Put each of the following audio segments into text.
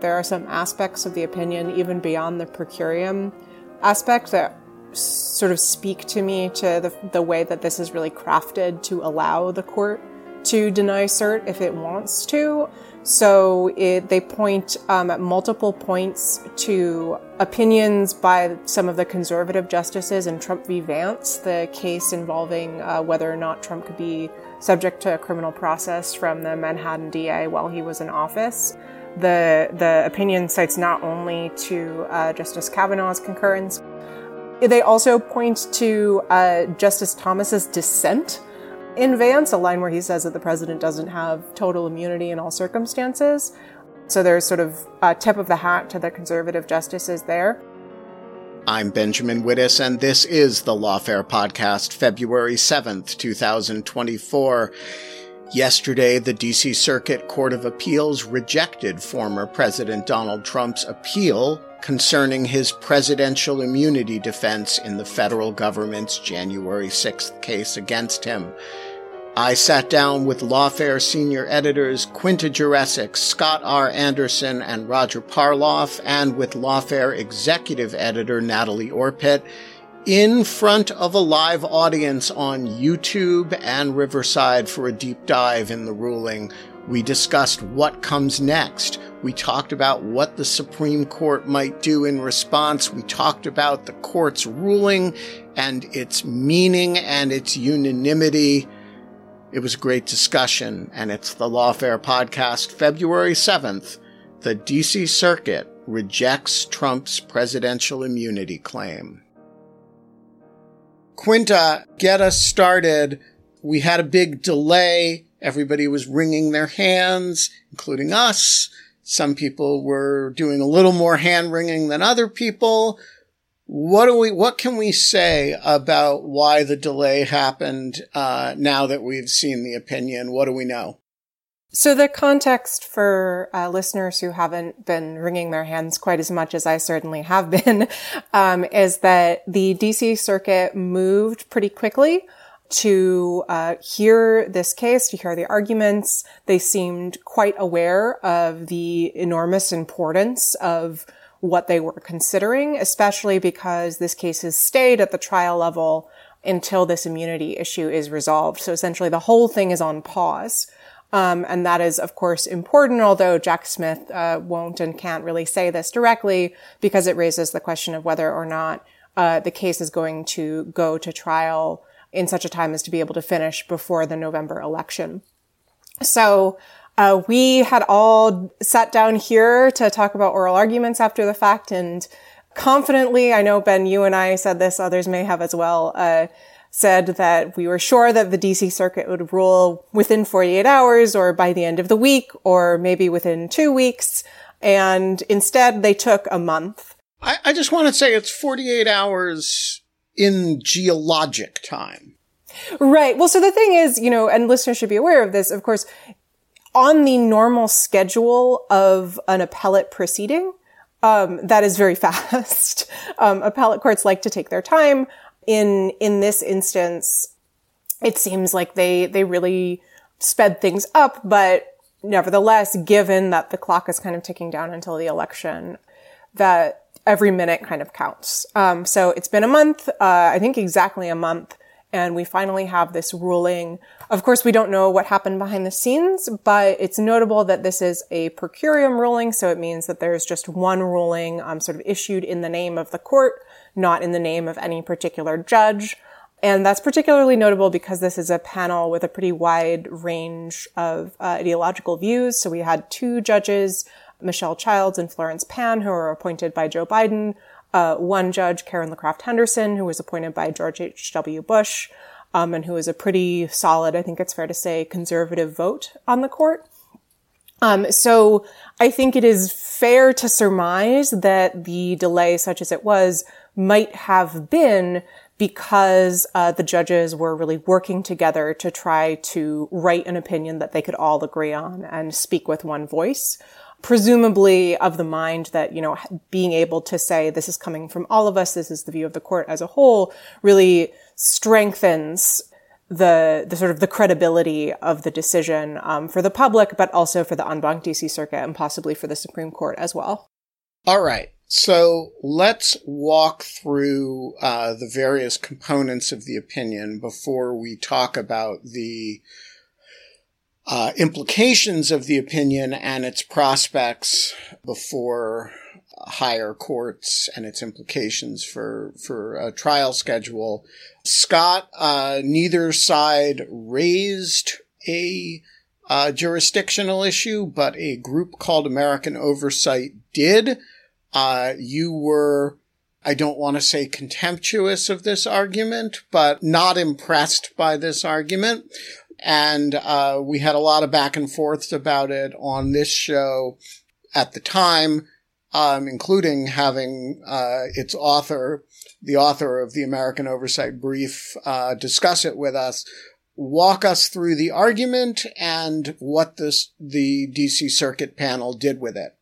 There are some aspects of the opinion, even beyond the per curiam aspect, that sort of speak to me to the way that this is really crafted to allow the court to deny cert if it wants to. So they point at multiple points to opinions by some of the conservative justices in Trump v. Vance, the case involving whether or not Trump could be subject to a criminal process from the Manhattan D.A. while he was in office. The opinion cites not only to Justice Kavanaugh's concurrence, they also point to Justice Thomas's dissent in Vance, a line where he says that the president doesn't have total immunity in all circumstances. So there's sort of a tip of the hat to the conservative justices there. I'm Benjamin Wittes, and this is the Lawfare Podcast, February 7th, 2024. Yesterday, the D.C. Circuit Court of Appeals rejected former President Donald Trump's appeal concerning his presidential immunity defense in the federal government's January 6th case against him. I sat down with Lawfare senior editors Quinta Jurecic, Scott R. Anderson, and Roger Parloff, and with Lawfare executive editor Natalie Orpett, in front of a live audience on YouTube and Riverside for a deep dive in the ruling. We discussed what comes next. We talked about what the Supreme Court might do in response. We talked about the court's ruling and its meaning and its unanimity. It was a great discussion, and it's the Lawfare Podcast, February 7th. The D.C. Circuit rejects Trump's presidential immunity claim. Quinta, get us started. We had a big delay. Everybody was wringing their hands, including us. Some people were doing a little more hand wringing than other people. What can we say about why the delay happened now that we've seen the opinion? What do we know? So the context for listeners who haven't been wringing their hands quite as much as I certainly have been, is that the D.C. Circuit moved pretty quickly to hear this case, to hear the arguments. They seemed quite aware of the enormous importance of what they were considering, especially because this case has stayed at the trial level until this immunity issue is resolved. So essentially the whole thing is on pause. And that is, of course, important, although Jack Smith won't and can't really say this directly because it raises the question of whether or not the case is going to go to trial in such a time as to be able to finish before the November election. So we had all sat down here to talk about oral arguments after the fact, and confidently, I know, Ben, you and I said this, others may have as well, said that we were sure that the D.C. Circuit would rule within 48 hours or by the end of the week or maybe within 2 weeks. And instead, they took a month. I just want to say it's 48 hours in geologic time. Right. Well, so the thing is, you know, and listeners should be aware of this, of course, on the normal schedule of an appellate proceeding, that is very fast. Appellate courts like to take their time. In this instance, it seems like they really sped things up, but nevertheless, given that the clock is kind of ticking down until the election, that every minute kind of counts. So it's been a month, I think exactly a month, And we finally have this ruling. Of course, we don't know what happened behind the scenes, but it's notable that this is a per curiam ruling. So it means that there's just one ruling sort of issued in the name of the court, not in the name of any particular judge. And that's particularly notable because this is a panel with a pretty wide range of ideological views. So we had two judges, Michelle Childs and Florence Pan, who are appointed by Joe Biden. One judge, Karen LeCraft Henderson, who was appointed by George H.W. Bush, and who is a pretty solid, I think it's fair to say, conservative vote on the court. So I think it is fair to surmise that the delay, such as it was, might have been because the judges were really working together to try to write an opinion that they could all agree on and speak with one voice. Presumably of the mind that, you know, being able to say this is coming from all of us, this is the view of the court as a whole, really strengthens the sort of the credibility of the decision for the public, but also for the en banc D.C. Circuit and possibly for the Supreme Court as well. All right. So let's walk through the various components of the opinion before we talk about the implications of the opinion and its prospects before higher courts and its implications for a trial schedule. Scott, neither side raised a jurisdictional issue, but a group called American Oversight did. You were, I don't want to say contemptuous of this argument, but not impressed by this argument. And we had a lot of back and forths about it on this show at the time, including having its author, the author of the American Oversight Brief, discuss it with us. Walk us through the argument and what the D.C. Circuit panel did with it.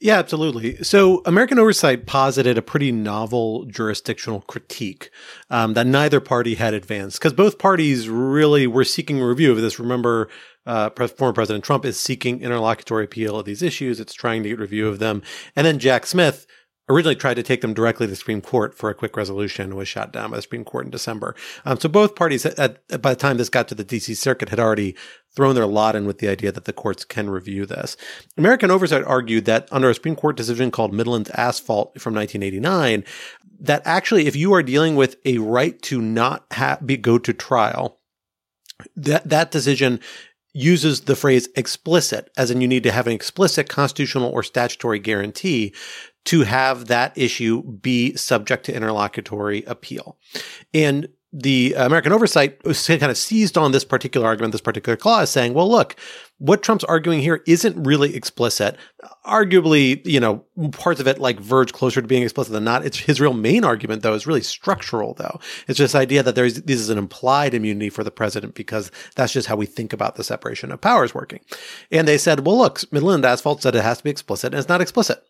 Yeah, absolutely. So American Oversight posited a pretty novel jurisdictional critique that neither party had advanced, because both parties really were seeking a review of this. Remember, former President Trump is seeking interlocutory appeal of these issues. It's trying to get review of them. And then Jack Smith originally tried to take them directly to the Supreme Court for a quick resolution and was shot down by the Supreme Court in December. So both parties, by the time this got to the D.C. Circuit, had already thrown their lot in with the idea that the courts can review this. American Oversight argued that under a Supreme Court decision called Midland Asphalt from 1989, that actually if you are dealing with a right to not go to trial, that decision uses the phrase explicit, as in you need to have an explicit constitutional or statutory guarantee to have that issue be subject to interlocutory appeal. And the American Oversight kind of seized on this particular argument, this particular clause, saying, well, look, what Trump's arguing here isn't really explicit. Arguably, you know, parts of it like verge closer to being explicit than not. It's his real main argument, though, is really structural, though. It's this idea that this is an implied immunity for the president because that's just how we think about the separation of powers working. And they said, well, look, Midland Asphalt said it has to be explicit, and it's not explicit.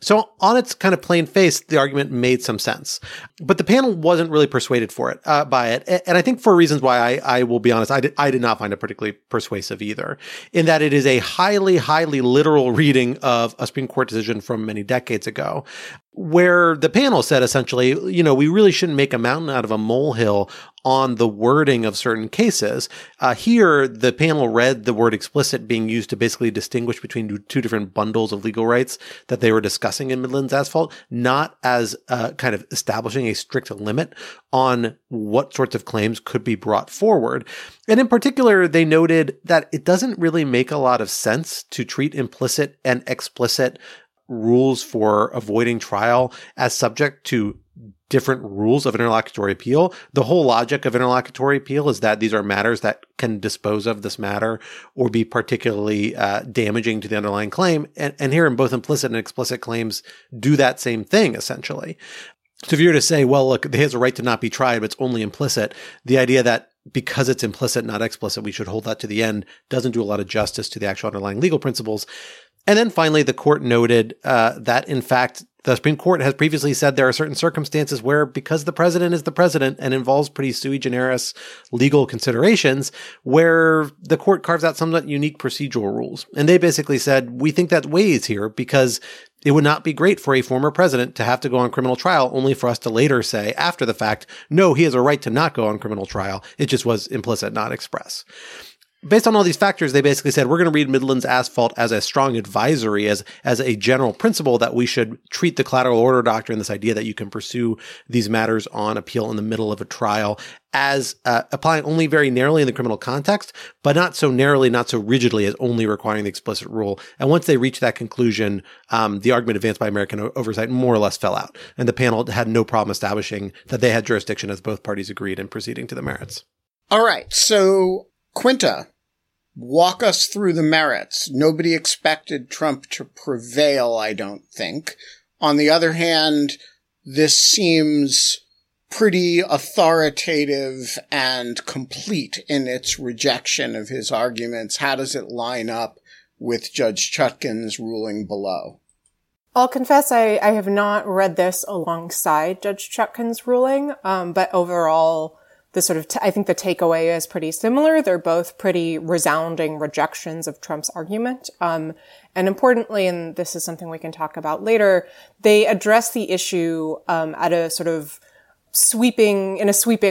So on its kind of plain face, the argument made some sense. But the panel wasn't really persuaded by it. And I think for reasons why I will be honest, I did not find it particularly persuasive either, in that it is a highly, highly literal reading of a Supreme Court decision from many decades ago, where the panel said essentially, you know, we really shouldn't make a mountain out of a molehill on the wording of certain cases. Here, the panel read the word explicit being used to basically distinguish between two different bundles of legal rights that they were discussing in Midland's Asphalt, not as kind of establishing a strict limit on what sorts of claims could be brought forward. And in particular, they noted that it doesn't really make a lot of sense to treat implicit and explicit rules for avoiding trial as subject to different rules of interlocutory appeal. The whole logic of interlocutory appeal is that these are matters that can dispose of this matter or be particularly damaging to the underlying claim. And here in both implicit and explicit claims do that same thing, essentially. So if you were to say, well, look, he has a right to not be tried, but it's only implicit, the idea that because it's implicit, not explicit, we should hold that to the end, doesn't do a lot of justice to the actual underlying legal principles. And then finally, the court noted that, in fact, the Supreme Court has previously said there are certain circumstances where, because the president is the president and involves pretty sui generis legal considerations, where the court carves out some unique procedural rules. And they basically said, we think that weighs here because it would not be great for a former president to have to go on criminal trial only for us to later say, after the fact, no, he has a right to not go on criminal trial. It just was implicit, not express. Based on all these factors, they basically said, we're going to read Midland's Asphalt as a strong advisory, as a general principle that we should treat the collateral order doctrine, this idea that you can pursue these matters on appeal in the middle of a trial, as applying only very narrowly in the criminal context, but not so narrowly, not so rigidly as only requiring the explicit rule. And once they reached that conclusion, the argument advanced by American Oversight more or less fell out. And the panel had no problem establishing that they had jurisdiction, as both parties agreed, in proceeding to the merits. All right. So, Quinta, walk us through the merits. Nobody expected Trump to prevail, I don't think. On the other hand, this seems pretty authoritative and complete in its rejection of his arguments. How does it line up with Judge Chutkan's ruling below? I'll confess I have not read this alongside Judge Chutkan's ruling, but overall, I think the takeaway is pretty similar. They're both pretty resounding rejections of Trump's argument. And importantly, and this is something we can talk about later, they address the issue, at a sort of sweeping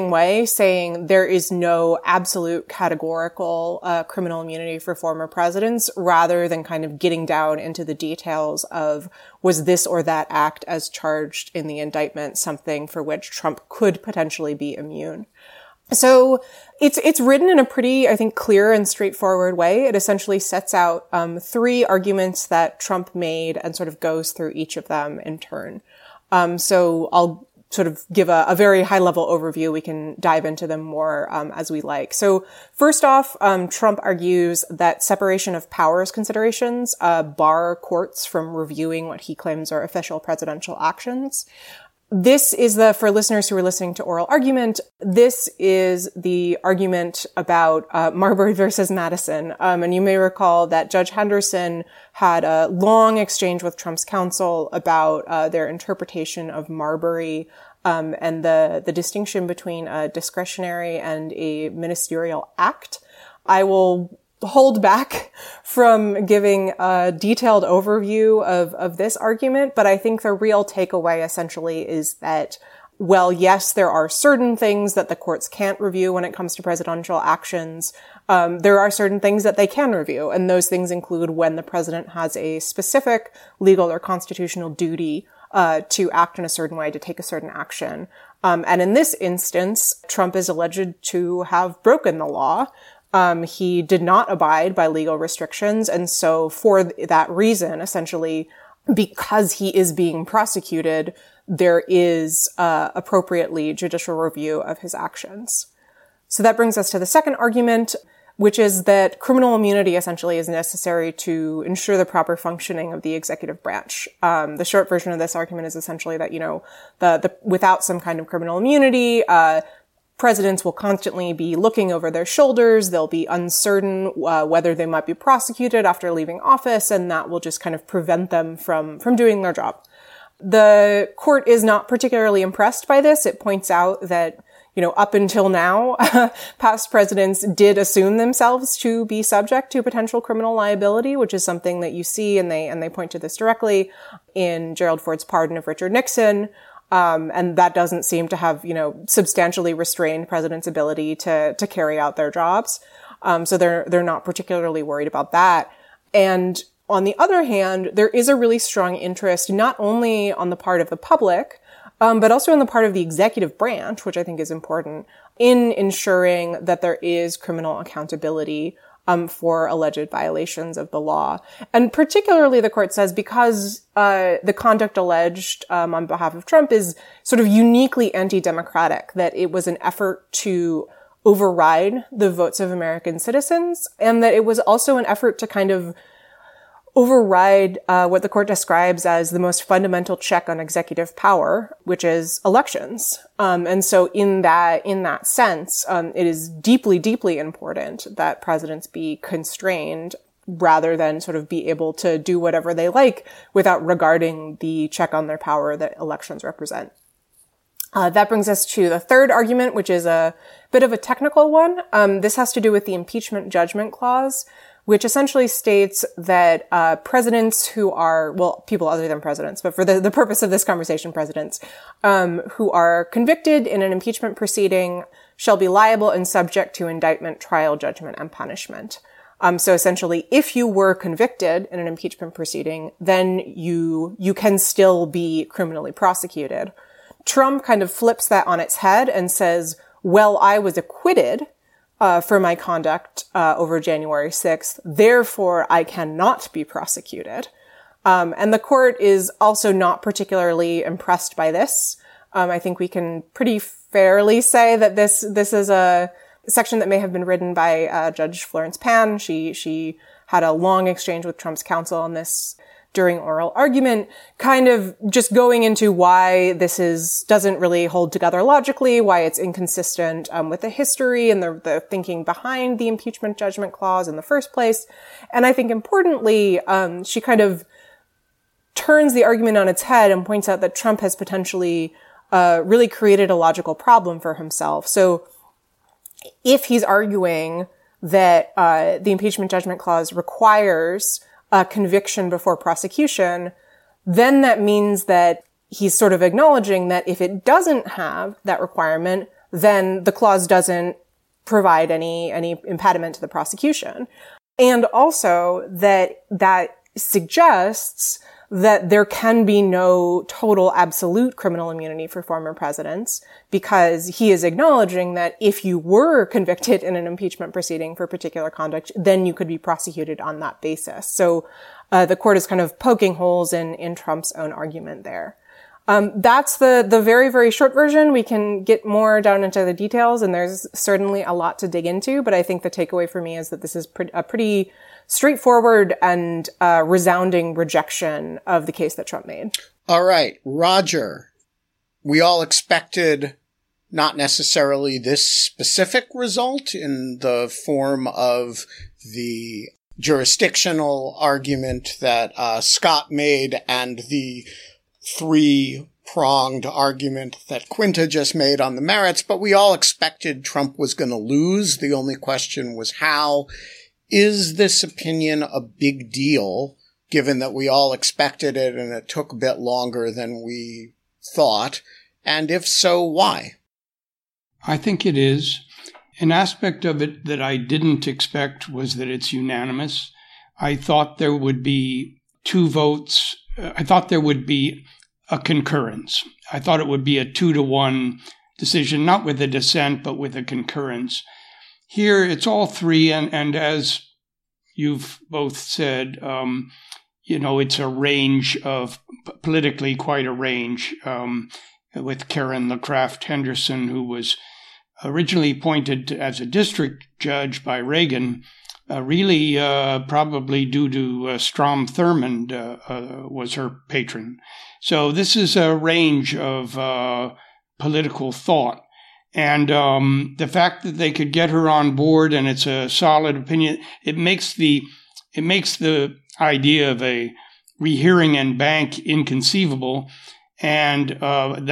way, saying there is no absolute categorical, criminal immunity for former presidents, rather than kind of getting down into the details of, was this or that act as charged in the indictment something for which Trump could potentially be immune. So it's written in a pretty, I think, clear and straightforward way. It essentially sets out, three arguments that Trump made and sort of goes through each of them in turn. So I'll sort of give a very high-level overview. We can dive into them more as we like. So first off, Trump argues that separation of powers considerations bar courts from reviewing what he claims are official presidential actions. This is for listeners who are listening to oral argument, this is the argument about Marbury versus Madison. And you may recall that Judge Henderson had a long exchange with Trump's counsel about their interpretation of Marbury and the distinction between a discretionary and a ministerial act. I will hold back from giving a detailed overview of this argument, but I think the real takeaway essentially is that, well, yes, there are certain things that the courts can't review when it comes to presidential actions. There are certain things that they can review, and those things include when the president has a specific legal or constitutional duty to act in a certain way, to take a certain action. And in this instance, Trump is alleged to have broken the law. He did not abide by legal restrictions. And so for that reason, essentially, because he is being prosecuted, there is appropriately judicial review of his actions. So that brings us to the second argument, which is that criminal immunity essentially is necessary to ensure the proper functioning of the executive branch. The short version of this argument is essentially that, without some kind of criminal immunity, presidents will constantly be looking over their shoulders. They'll be uncertain whether they might be prosecuted after leaving office, and that will just kind of prevent them from doing their job. The court is not particularly impressed by this. It points out that, up until now, past presidents did assume themselves to be subject to potential criminal liability, which is something that you see, and they point to this directly in Gerald Ford's pardon of Richard Nixon. And that doesn't seem to have, substantially restrained presidents' ability to carry out their jobs. So they're not particularly worried about that. And on the other hand, there is a really strong interest, not only on the part of the public, but also on the part of the executive branch, which I think is important, in ensuring that there is criminal accountability for alleged violations of the law. And particularly, the court says, because the conduct alleged on behalf of Trump is sort of uniquely anti-democratic, that it was an effort to override the votes of American citizens, and that it was also an effort to kind of override what the court describes as the most fundamental check on executive power, which is elections. And so in that sense, it is deeply, deeply important that presidents be constrained rather than sort of be able to do whatever they like without regarding the check on their power that elections represent. That brings us to the third argument, which is a bit of a technical one. This has to do with the impeachment judgment clause, which essentially states that presidents who are, well, people other than presidents, but for the purpose of this conversation, presidents, who are convicted in an impeachment proceeding shall be liable and subject to indictment, trial, judgment, and punishment. So essentially, if you were convicted in an impeachment proceeding, then you can still be criminally prosecuted. Trump kind of flips that on its head and says, well, I was acquitted for my conduct over January 6th, therefore I cannot be prosecuted. And the court is also not particularly impressed by this. I think we can pretty fairly say that this is a section that may have been written by Judge Florence Pan. She had a long exchange with Trump's counsel on this during oral argument, kind of just going into why this doesn't really hold together logically, why it's inconsistent with the history and the thinking behind the impeachment judgment clause in the first place. And I think importantly, she kind of turns the argument on its head and points out that Trump has potentially really created a logical problem for himself. So if he's arguing that the impeachment judgment clause requires a conviction before prosecution, then that means that he's sort of acknowledging that if it doesn't have that requirement, then the clause doesn't provide any impediment to the prosecution. And also that suggests that there can be no total absolute criminal immunity for former presidents, because he is acknowledging that if you were convicted in an impeachment proceeding for particular conduct, then you could be prosecuted on that basis. So the court is kind of poking holes in Trump's own argument there. That's the very, very short version. We can get more down into the details, and there's certainly a lot to dig into, but I think the takeaway for me is that this is a pretty straightforward and resounding rejection of the case that Trump made. All right, Roger, we all expected not necessarily this specific result in the form of the jurisdictional argument that Scott made and the three-pronged argument that Quinta just made on the merits, but we all expected Trump was going to lose. The only question was how. Is this opinion a big deal, given that we all expected it and it took a bit longer than we thought? And if so, why? I think it is. An aspect of it that I didn't expect was that it's unanimous. I thought there would be two votes. I thought there would be a concurrence. I thought it would be a 2-1 decision, not with a dissent, but with a concurrence. Here, it's all three, and as you've both said, it's a range of, politically quite a range, with Karen LeCraft Henderson, who was originally appointed as a district judge by Reagan, probably due to Strom Thurmond was her patron. So this is a range of political thought. And the fact that they could get her on board, and it's a solid opinion, it makes the idea of a rehearing en banc inconceivable, and and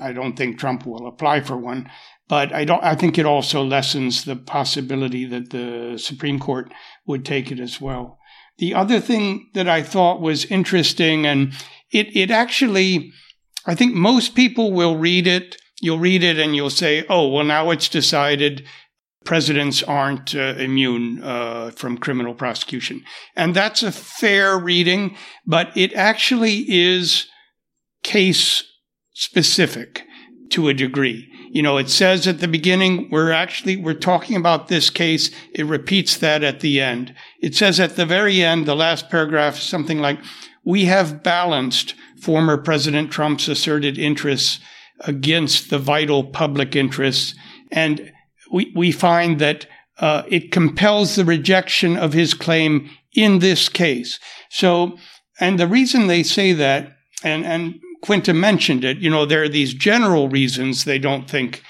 I don't think Trump will apply for one, but I think it also lessens the possibility that the Supreme Court would take it as well. The other thing that I thought was interesting, and it actually, I think most people will read it. You'll read it and you'll say, oh, well, now it's decided presidents aren't immune from criminal prosecution. And that's a fair reading, but it actually is case specific to a degree. It says at the beginning, we're talking about this case. It repeats that at the end. It says at the very end, the last paragraph, something like, we have balanced former President Trump's asserted interests against the vital public interests, and we find that it compels the rejection of his claim in this case. So, and the reason they say that, and Quinta mentioned it, there are these general reasons they don't think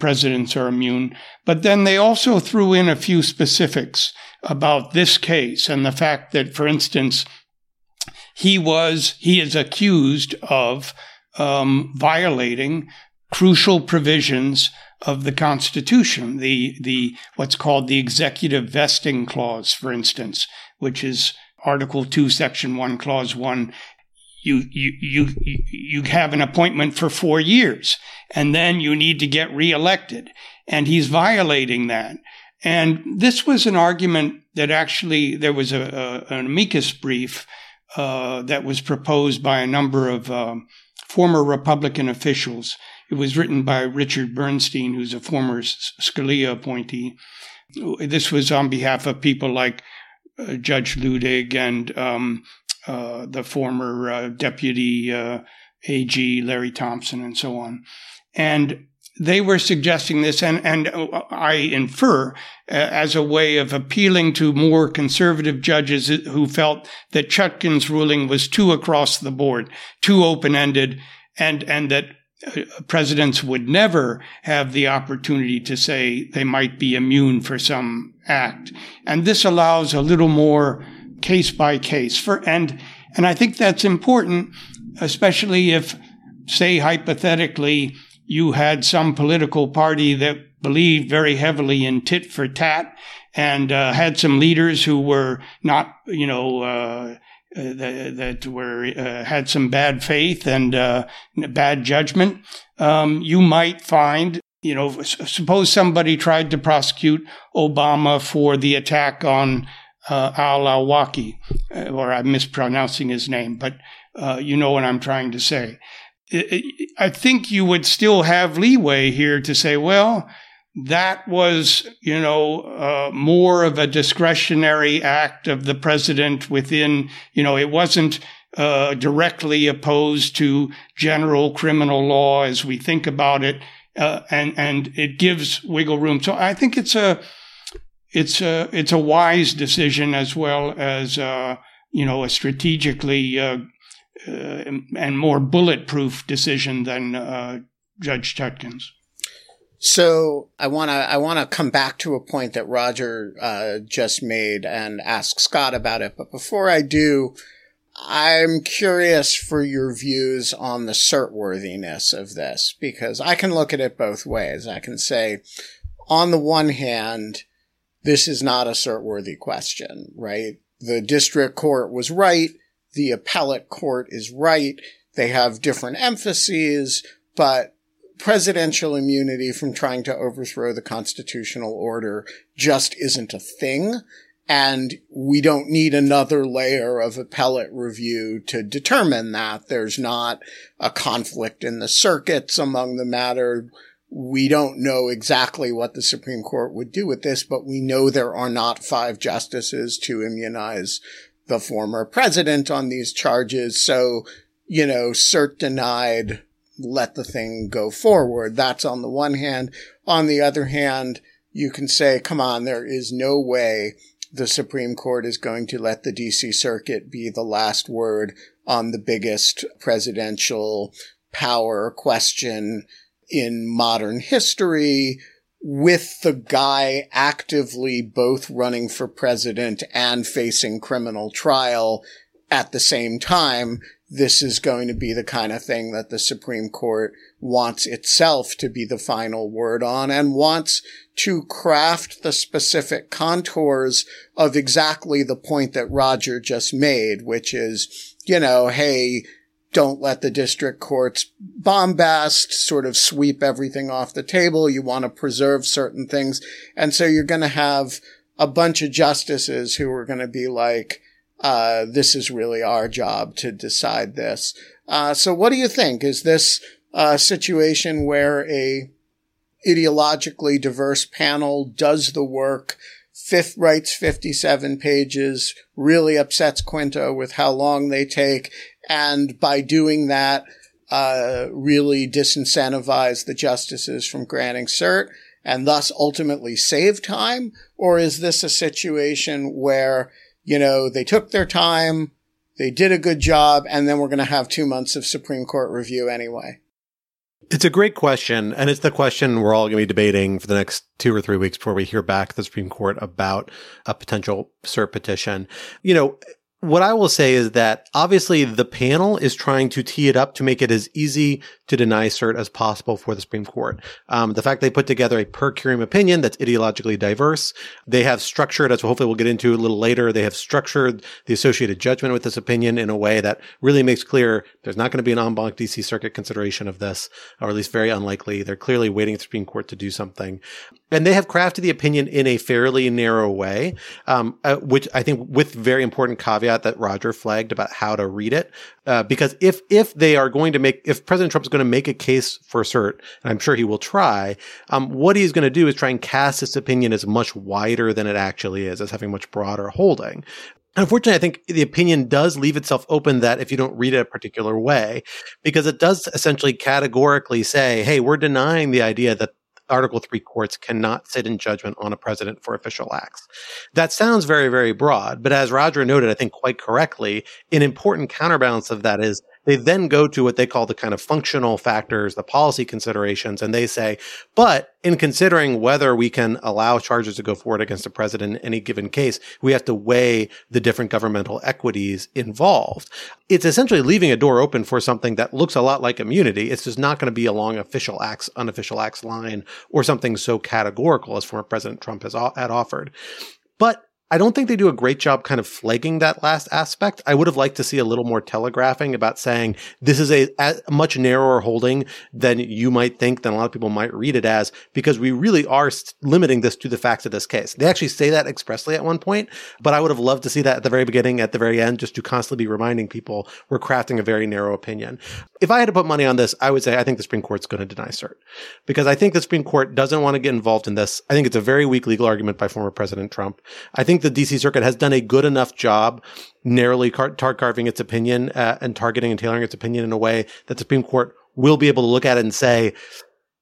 presidents are immune. But then they also threw in a few specifics about this case and the fact that, for instance, he is accused of violating crucial provisions of the Constitution, the what's called the Executive Vesting Clause, for instance, which is Article 2, Section 1, Clause 1. You have an appointment for 4 years, and then you need to get reelected. And he's violating that. And this was an argument that actually there was an amicus brief that was proposed by a number of former Republican officials. It was written by Richard Bernstein, who's a former Scalia appointee. This was on behalf of people like Judge Ludig and the former deputy AG, Larry Thompson, and so on. And they were suggesting this, and I infer, as a way of appealing to more conservative judges who felt that Chutkan's ruling was too across the board, too open-ended, and that presidents would never have the opportunity to say they might be immune for some act. And this allows a little more case by case for, and I think that's important, especially if, say, hypothetically, you had some political party that believed very heavily in tit for tat and had some leaders who were not, had some bad faith and bad judgment. You might find, suppose somebody tried to prosecute Obama for the attack on al-Awlaki, or I'm mispronouncing his name, but you know what I'm trying to say. I think you would still have leeway here to say, well, that was, more of a discretionary act of the president within, it wasn't directly opposed to general criminal law as we think about it, and it gives wiggle room. So I think it's a wise decision as well as a strategically and more bulletproof decision than Judge Chutkan's. So I wanna come back to a point that Roger just made and ask Scott about it. But before I do, I'm curious for your views on the cert-worthiness of this, because I can look at it both ways. I can say, on the one hand, this is not a cert-worthy question, right? The district court was right. The appellate court is right. They have different emphases, but presidential immunity from trying to overthrow the constitutional order just isn't a thing, and we don't need another layer of appellate review to determine that. There's not a conflict in the circuits among the matter. We don't know exactly what the Supreme Court would do with this, but we know there are not 5 justices to immunize the former president on these charges. So, cert denied, let the thing go forward. That's on the one hand. On the other hand, you can say, come on, there is no way the Supreme Court is going to let the D.C. Circuit be the last word on the biggest presidential power question in modern history, with the guy actively both running for president and facing criminal trial at the same time. This is going to be the kind of thing that the Supreme Court wants itself to be the final word on, and wants to craft the specific contours of exactly the point that Roger just made, which is, hey, don't let the district court's bombast sort of sweep everything off the table. You want to preserve certain things. And so you're going to have a bunch of justices who are going to be like, this is really our job to decide this. So what do you think? Is this a situation where a ideologically diverse panel does the work, writes 57 pages, really upsets Quinta with how long they take, and by doing that, really disincentivize the justices from granting cert and thus ultimately save time? Or is this a situation where they took their time, they did a good job, and then we're going to have 2 months of Supreme Court review anyway? It's a great question, and it's the question we're all going to be debating for the next 2 or 3 weeks before we hear back the Supreme Court about a potential cert petition. You know, what I will say is that obviously the panel is trying to tee it up to make it as easy to deny cert as possible for the Supreme Court. The fact they put together a per curiam opinion that's ideologically diverse, they have structured, as hopefully we'll get into a little later, they have structured the associated judgment with this opinion in a way that really makes clear there's not going to be an en banc D.C. Circuit consideration of this, or at least very unlikely. They're clearly waiting for the Supreme Court to do something. And they have crafted the opinion in a fairly narrow way, which I think with very important caveat that Roger flagged about how to read it. Because if they are going to make, if President Trump's going to make a case for cert, and I'm sure he will try, what he's going to do is try and cast this opinion as much wider than it actually is, as having much broader holding. Unfortunately, I think the opinion does leave itself open that if you don't read it a particular way, because it does essentially categorically say, hey, we're denying the idea that Article III courts cannot sit in judgment on a president for official acts. That sounds very, very broad, but as Roger noted, I think quite correctly, an important counterbalance of that is they then go to what they call the kind of functional factors, the policy considerations, and they say, but in considering whether we can allow charges to go forward against a president in any given case, we have to weigh the different governmental equities involved. It's essentially leaving a door open for something that looks a lot like immunity. It's just not going to be along official acts, unofficial acts line or something so categorical as former President Trump had offered. But I don't think they do a great job kind of flagging that last aspect. I would have liked to see a little more telegraphing about saying this is a much narrower holding than you might think, than a lot of people might read it as, because we really are limiting this to the facts of this case. They actually say that expressly at one point, but I would have loved to see that at the very beginning, at the very end, just to constantly be reminding people we're crafting a very narrow opinion. If I had to put money on this, I would say I think the Supreme Court's going to deny cert, because I think the Supreme Court doesn't want to get involved in this. I think it's a very weak legal argument by former President Trump. I think the D.C. Circuit has done a good enough job narrowly carving its opinion and targeting and tailoring its opinion in a way that the Supreme Court will be able to look at it and say,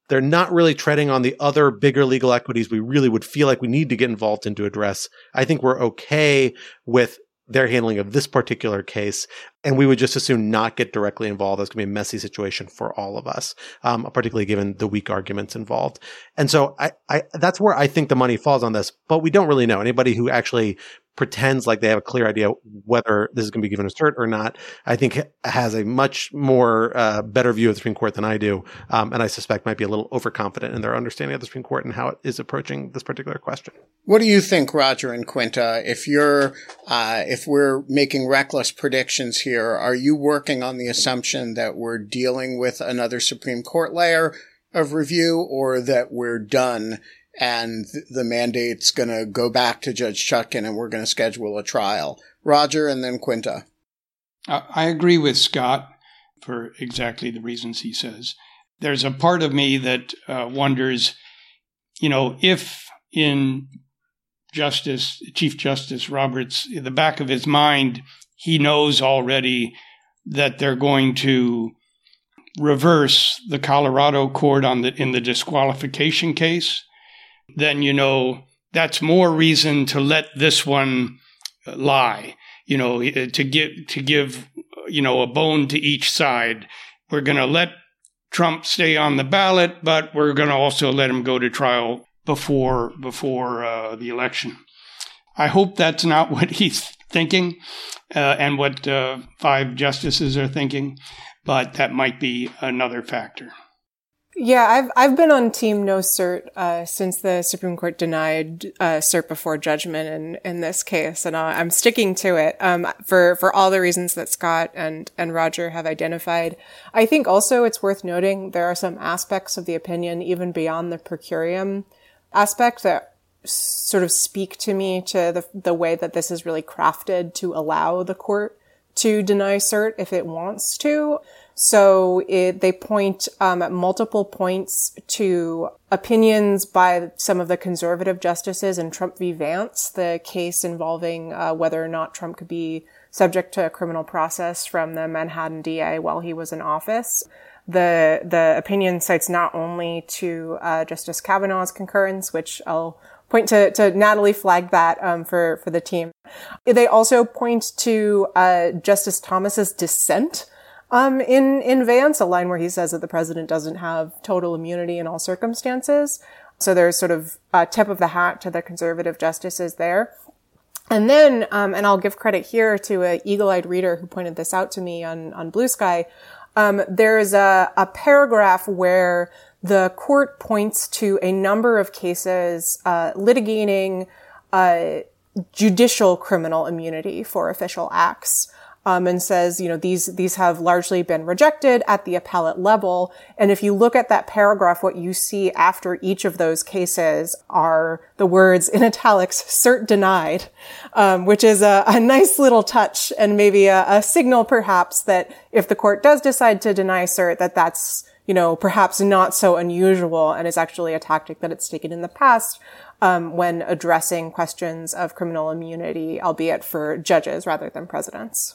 they're not really treading on the other bigger legal equities we really would feel like we need to get involved in to address. I think we're okay with their handling of this particular case, and we would just as soon not get directly involved. That's going to be a messy situation for all of us, particularly given the weak arguments involved. And so I that's where I think the money falls on this, but we don't really know. Anybody who actually pretends like they have a clear idea whether this is going to be given a cert or not, I think has a much more better view of the Supreme Court than I do, and I suspect might be a little overconfident in their understanding of the Supreme Court and how it is approaching this particular question. What do you think, Roger and Quinta? If we're making reckless predictions here, are you working on the assumption that we're dealing with another Supreme Court layer of review, or that we're done and the mandate's going to go back to Judge Chutkan and we're going to schedule a trial? Roger and then Quinta. I agree with Scott for exactly the reasons he says. There's a part of me that wonders, you know, if in Chief Justice Roberts, in the back of his mind, he knows already that they're going to reverse the Colorado court in the disqualification case, then, you know, that's more reason to let this one lie, you know, to give, you know, a bone to each side. We're going to let Trump stay on the ballot, but we're going to also let him go to trial before the election. I hope that's not what he's thinking and what five justices are thinking, but that might be another factor. Yeah, I've been on team no cert since the Supreme Court denied cert before judgment in this case, and I'm sticking to it for all the reasons that Scott and Roger have identified. I think also it's worth noting there are some aspects of the opinion even beyond the per curiam aspect that sort of speak to me to the way that this is really crafted to allow the court to deny cert if it wants to. So they point at multiple points to opinions by some of the conservative justices in Trump v. Vance, the case involving whether or not Trump could be subject to a criminal process from the Manhattan D.A. while he was in office. The opinion cites not only to Justice Kavanaugh's concurrence, which I'll point to Natalie flagged that for the team. They also point to Justice Thomas's dissent In Vance, a line where he says that the president doesn't have total immunity in all circumstances. So there's sort of a tip of the hat to the conservative justices there. And then, and I'll give credit here to an eagle-eyed reader who pointed this out to me on Blue Sky. There is a paragraph where the court points to a number of cases, litigating, judicial criminal immunity for official acts. And says, you know, these have largely been rejected at the appellate level. And if you look at that paragraph, what you see after each of those cases are the words in italics, cert denied, which is a nice little touch and maybe a signal perhaps that if the court does decide to deny cert, that's, you know, perhaps not so unusual and is actually a tactic that it's taken in the past. When addressing questions of criminal immunity, albeit for judges rather than presidents.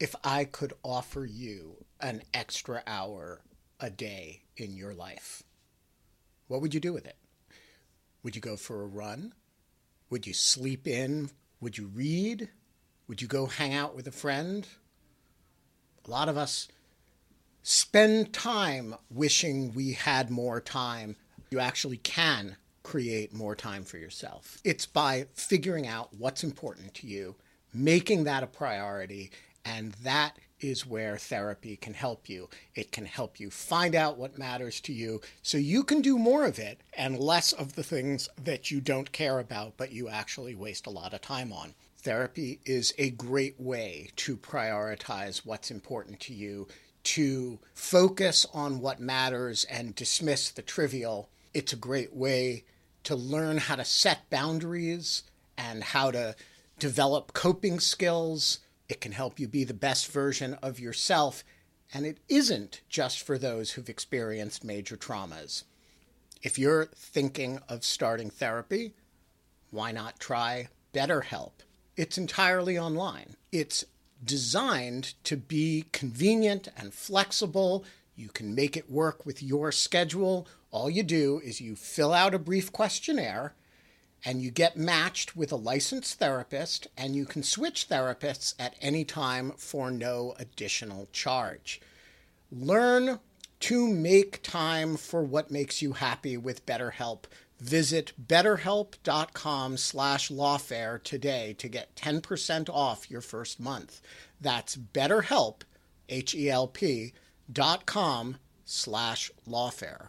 If I could offer you an extra hour a day in your life, what would you do with it? Would you go for a run? Would you sleep in? Would you read? Would you go hang out with a friend? A lot of us spend time wishing we had more time. You actually can create more time for yourself. It's by figuring out what's important to you, making that a priority, and that is where therapy can help you. It can help you find out what matters to you so you can do more of it and less of the things that you don't care about but you actually waste a lot of time on. Therapy is a great way to prioritize what's important to you, to focus on what matters and dismiss the trivial. It's a great way to learn how to set boundaries and how to develop coping skills. It can help you be the best version of yourself, and it isn't just for those who've experienced major traumas. If you're thinking of starting therapy, why not try BetterHelp? It's entirely online. It's designed to be convenient and flexible. You can make it work with your schedule. All you do is you fill out a brief questionnaire and you get matched with a licensed therapist, and you can switch therapists at any time for no additional charge. Learn to make time for what makes you happy with BetterHelp. Visit BetterHelp.com/Lawfare today to get 10% off your first month. That's BetterHelp, BetterHelp.com/Lawfare.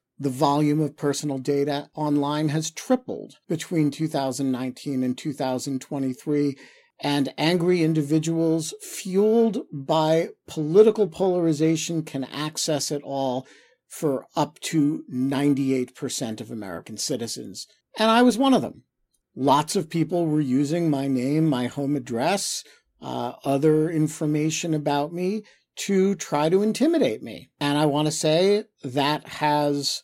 The volume of personal data online has tripled between 2019 and 2023, and angry individuals fueled by political polarization can access it all for up to 98% of American citizens. And I was one of them. Lots of people were using my name, my home address, other information about me to try to intimidate me. And I want to say that has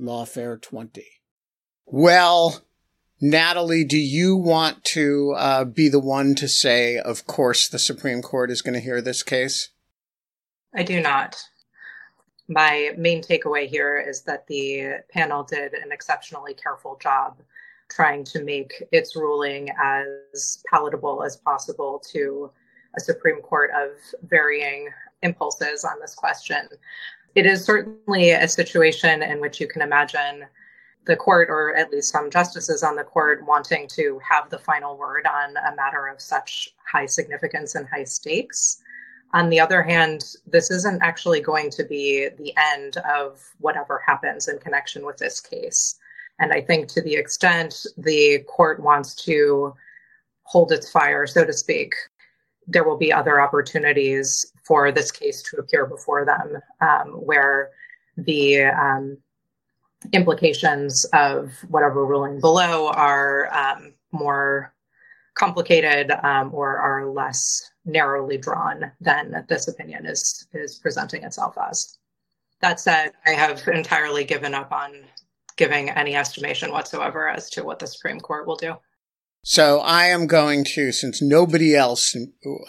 Lawfare20. Well, Natalie, do you want to be the one to say, of course, the Supreme Court is going to hear this case? I do not. My main takeaway here is that the panel did an exceptionally careful job trying to make its ruling as palatable as possible to a Supreme Court of varying impulses on this question. It is certainly a situation in which you can imagine the court, or at least some justices on the court, wanting to have the final word on a matter of such high significance and high stakes. On the other hand, this isn't actually going to be the end of whatever happens in connection with this case. And I think to the extent the court wants to hold its fire, so to speak, there will be other opportunities for this case to appear before them, where the implications of whatever ruling below are more complicated or are less narrowly drawn than this opinion is presenting itself as. That said, I have entirely given up on giving any estimation whatsoever as to what the Supreme Court will do. So I am going to, since nobody else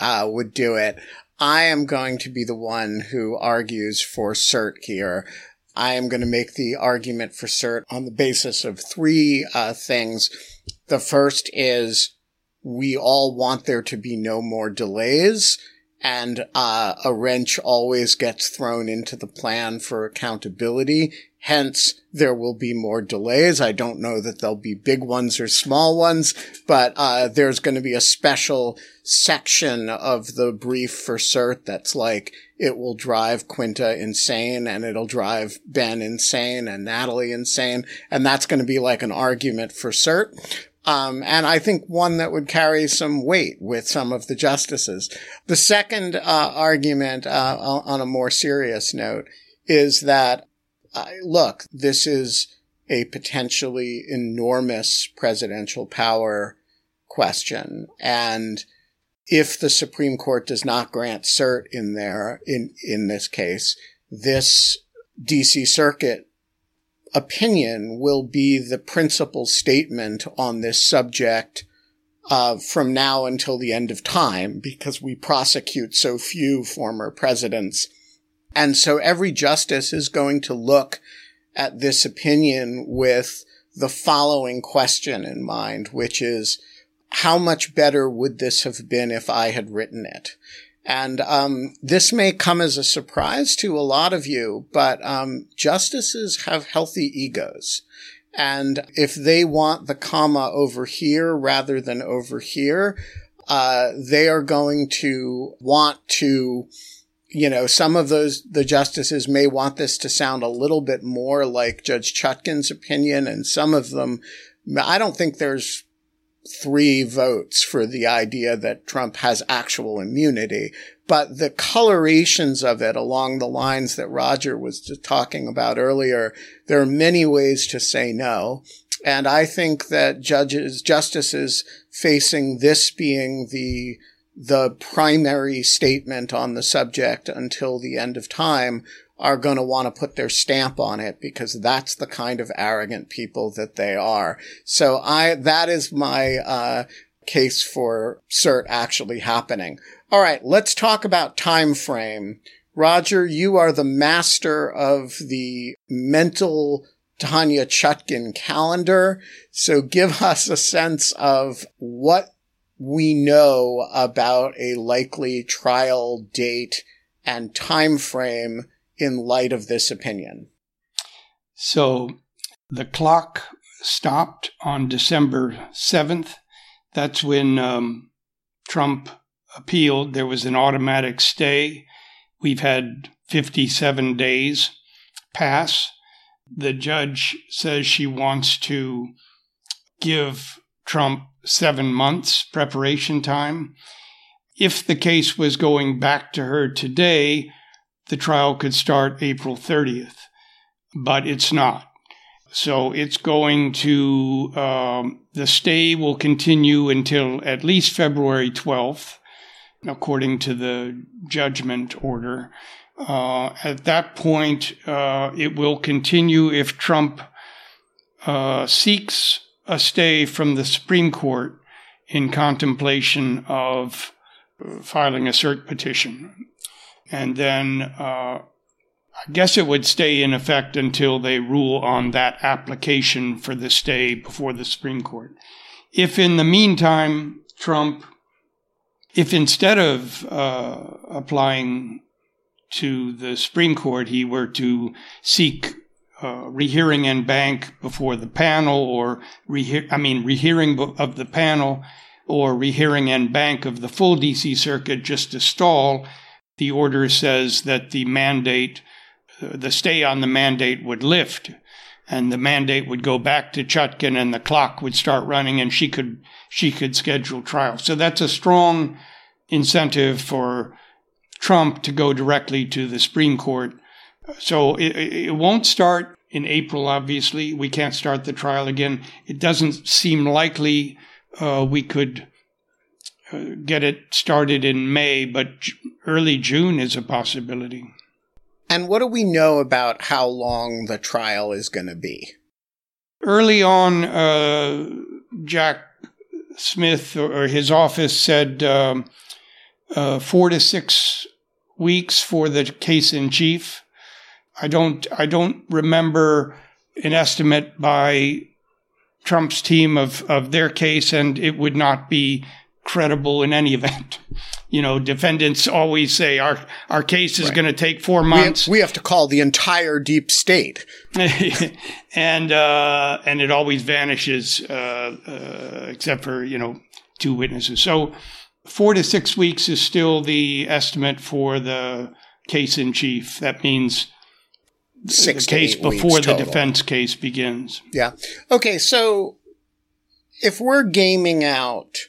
would do it, I am going to be the one who argues for cert here. I am going to make the argument for cert on the basis of three things. The first is we all want there to be no more delays, and a wrench always gets thrown into the plan for accountability. Hence, there will be more delays. I don't know that there'll be big ones or small ones, but there's going to be a special section of the brief for cert that's like, it will drive Quinta insane, and it'll drive Ben insane, and Natalie insane, and that's going to be like an argument for cert. And I think one that would carry some weight with some of the justices. The second argument, on a more serious note, is that look, this is a potentially enormous presidential power question. And if the Supreme Court does not grant cert in this case, this D.C. Circuit opinion will be the principal statement on this subject from now until the end of time, because we prosecute so few former presidents And so every justice is going to look at this opinion with the following question in mind, which is, how much better would this have been if I had written it? And this may come as a surprise to a lot of you, but justices have healthy egos. And if they want the comma over here rather than over here, they are going to want to, you know, some of those, the justices may want this to sound a little bit more like Judge Chutkan's opinion. And some of them, I don't think there's 3 votes for the idea that Trump has actual immunity, but the colorations of it along the lines that Roger was just talking about earlier, there are many ways to say no. And I think that justices facing this being the primary statement on the subject until the end of time are going to want to put their stamp on it, because that's the kind of arrogant people that they are. So that is my case for cert actually happening. All right, let's talk about time frame. Roger, you are the master of the mental Tanya Chutkan calendar. So give us a sense of what we know about a likely trial date and time frame in light of this opinion. So the clock stopped on December 7th. That's when Trump appealed. There was an automatic stay. We've had 57 days pass. The judge says she wants to give Trump 7 months preparation time. If the case was going back to her today, the trial could start April 30th, but it's not. So it's going to, the stay will continue until at least February 12th, according to the judgment order. At that point, it will continue if Trump seeks a stay from the Supreme Court in contemplation of filing a cert petition. And then I guess it would stay in effect until they rule on that application for the stay before the Supreme Court. If in the meantime, if instead of applying to the Supreme Court, he were to seek rehearing en banc before the panel, or rehearing of the panel, or rehearing en banc of the full D.C. Circuit just to stall, the order says that the mandate, the stay on the mandate would lift, and the mandate would go back to Chutkan, and the clock would start running, and she could schedule trial. So that's a strong incentive for Trump to go directly to the Supreme Court. So it won't start in April, obviously. We can't start the trial again. It doesn't seem likely we could get it started in May, but early June is a possibility. And what do we know about how long the trial is going to be? Early on, Jack Smith or his office said 4 to 6 weeks for the case in chief. I don't remember an estimate by Trump's team of their case, and it would not be credible in any event. You know, defendants always say our case is right. Going to take 4 months. We have to call the entire deep state, and it always vanishes except for, you know, 2 witnesses. So 4 to 6 weeks is still the estimate for the case in chief. That means the case before the defense case begins. Yeah. Okay. So if we're gaming out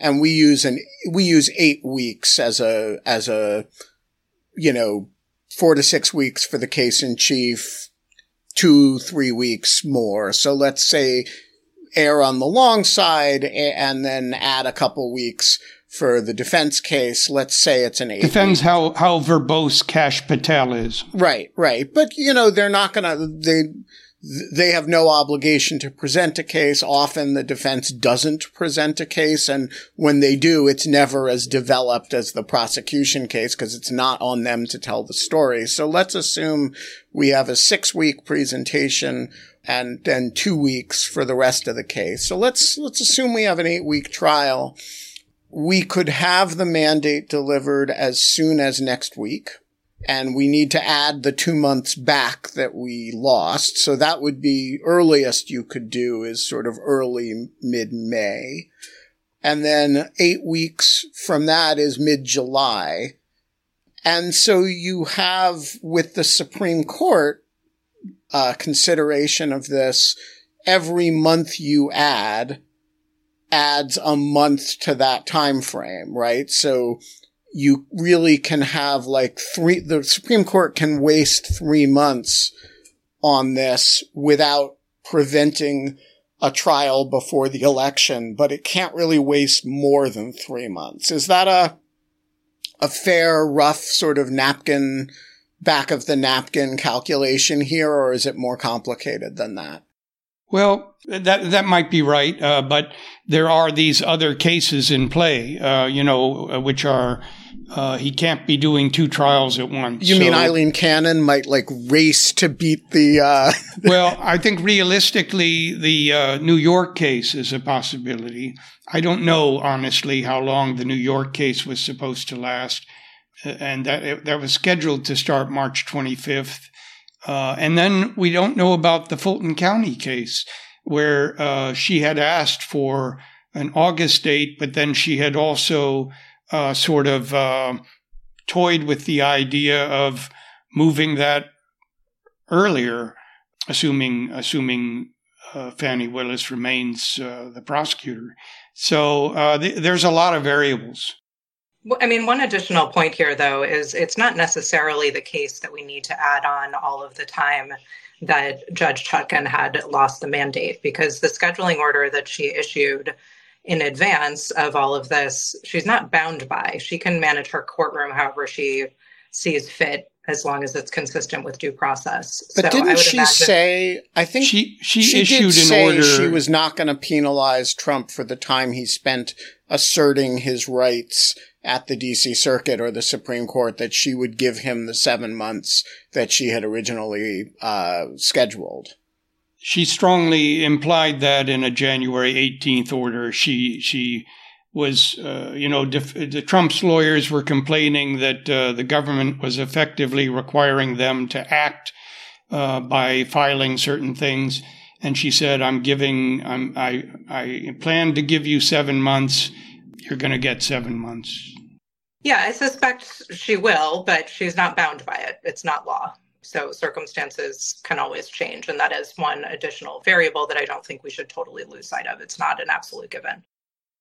and we use 8 weeks as a, you know, 4 to 6 weeks for the case in chief, 2-3 weeks more. So let's say err on the long side and then add a couple weeks for the defense case. Let's say it's an 8 week. Depends how verbose Cash Patel is. Right. But, you know, they're not going to – they have no obligation to present a case. Often the defense doesn't present a case, and when they do, it's never as developed as the prosecution case because it's not on them to tell the story. So let's assume we have a 6-week presentation and then 2 weeks for the rest of the case. So let's assume we have an 8-week trial. We could have the mandate delivered as soon as next week, and we need to add the 2 months back that we lost. So that would be earliest you could do is sort of early mid-May. And then 8 weeks from that is mid-July. And so you have with the Supreme Court consideration of this, every month you adds a month to that time frame, right? So you really can have like the Supreme Court can waste 3 months on this without preventing a trial before the election, but it can't really waste more than 3 months. Is that a fair, rough sort of napkin, back of the napkin calculation here, or is it more complicated than that? Well, that might be right, but there are these other cases in play, which are he can't be doing two trials at once. You mean Eileen Cannon might like race to beat the? Well, I think realistically, the New York case is a possibility. I don't know honestly how long the New York case was supposed to last, and that was scheduled to start March 25th. And then we don't know about the Fulton County case where she had asked for an August date, but then she had also toyed with the idea of moving that earlier, assuming Fannie Willis remains the prosecutor. So there's a lot of variables. I mean, one additional point here, though, is it's not necessarily the case that we need to add on all of the time that Judge Chutkan had lost the mandate, because the scheduling order that she issued in advance of all of this, she's not bound by. She can manage her courtroom however she sees fit, as long as it's consistent with due process. But so didn't she say, I think she issued an order. She was not going to penalize Trump for the time he spent asserting his rights at the D.C. Circuit or the Supreme Court, that she would give him the 7 months that she had originally scheduled. She strongly implied that in a January 18th order. She was, Trump's lawyers were complaining that the government was effectively requiring them to act by filing certain things. And she said, I plan to give you 7 months. You're going to get 7 months. Yeah, I suspect she will, but she's not bound by it. It's not law. So circumstances can always change. And that is one additional variable that I don't think we should totally lose sight of. It's not an absolute given.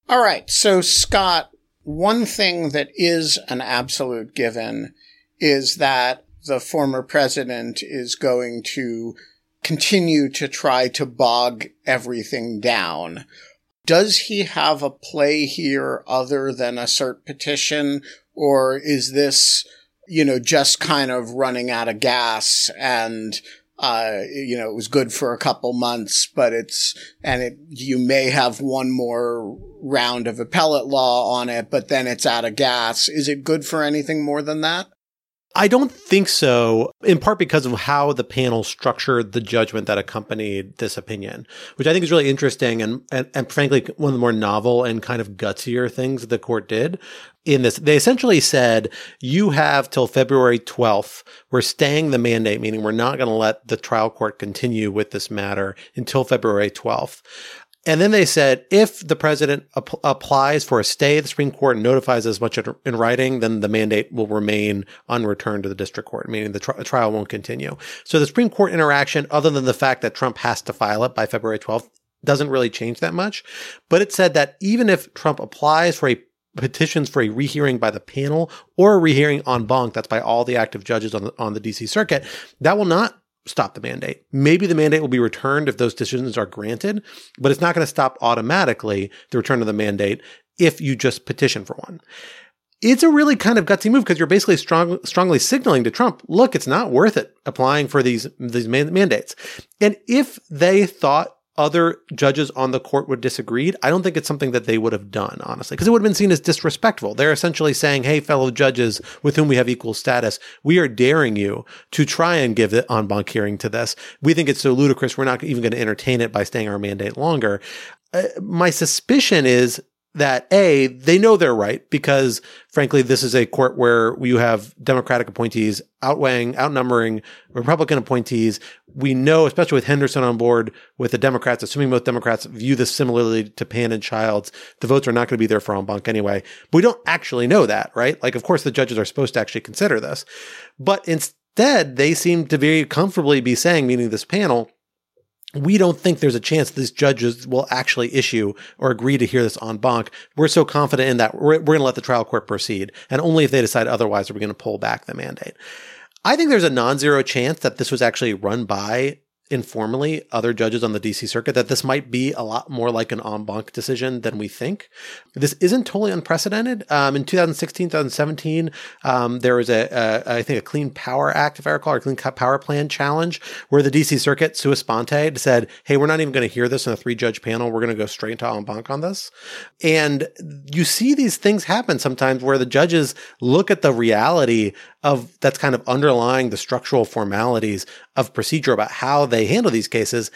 All right. So, Scott, one thing that is an absolute given is that the former president is going to continue to try to bog everything down. Does he have a play here other than a cert petition, or is this, just kind of running out of gas and, it was good for a couple months, but you may have one more round of appellate law on it, but then it's out of gas. Is it good for anything more than that? I don't think so, in part because of how the panel structured the judgment that accompanied this opinion, which I think is really interesting and frankly, one of the more novel and kind of gutsier things the court did in this. They essentially said, you have till February 12th. We're staying the mandate, meaning we're not going to let the trial court continue with this matter until February 12th. And then they said, if the president applies for a stay, the Supreme Court notifies as much in writing, then the mandate will remain unreturned to the district court, meaning the trial won't continue. So the Supreme Court interaction, other than the fact that Trump has to file it by February 12th, doesn't really change that much. But it said that even if Trump applies for a petitions for a rehearing by the panel or a rehearing en banc, that's by all the active judges on the D.C. Circuit, that will not stop the mandate. Maybe the mandate will be returned if those decisions are granted, but it's not going to stop automatically the return of the mandate if you just petition for one. it's a really kind of gutsy move because you're basically strongly signaling to Trump, look, it's not worth it applying for these mandates. And if they thought other judges on the court would disagree, I don't think it's something that they would have done, honestly, because it would have been seen as disrespectful. They're essentially saying, hey, fellow judges with whom we have equal status, we are daring you to try and give the en banc hearing to this. We think it's so ludicrous, we're not even going to entertain it by staying our mandate longer. My suspicion is that, A, they know they're right because, frankly, this is a court where you have Democratic appointees outnumbering Republican appointees. We know, especially with Henderson on board with the Democrats, assuming both Democrats view this similarly to Pan and Childs, the votes are not going to be there for en banc anyway. But we don't actually know that, right? Like, of course, the judges are supposed to actually consider this. But instead, they seem to very comfortably be saying, meaning this panel, we don't think there's a chance these judges will actually issue or agree to hear this en banc. We're so confident in that we're going to let the trial court proceed. And only if they decide otherwise are we going to pull back the mandate. I think there's a non-zero chance that this was actually run by informally other judges on the D.C. Circuit, that this might be a lot more like an en banc decision than we think. This isn't totally unprecedented. In 2016, 2017, there was a Clean Power Act, if I recall, or Clean Power Plan challenge, where the D.C. Circuit, sua sponte, said, hey, we're not even going to hear this in a three-judge panel. We're going to go straight to en banc on this. And you see these things happen sometimes where the judges look at the reality of that's kind of underlying the structural formalities of procedure about how they handle these cases.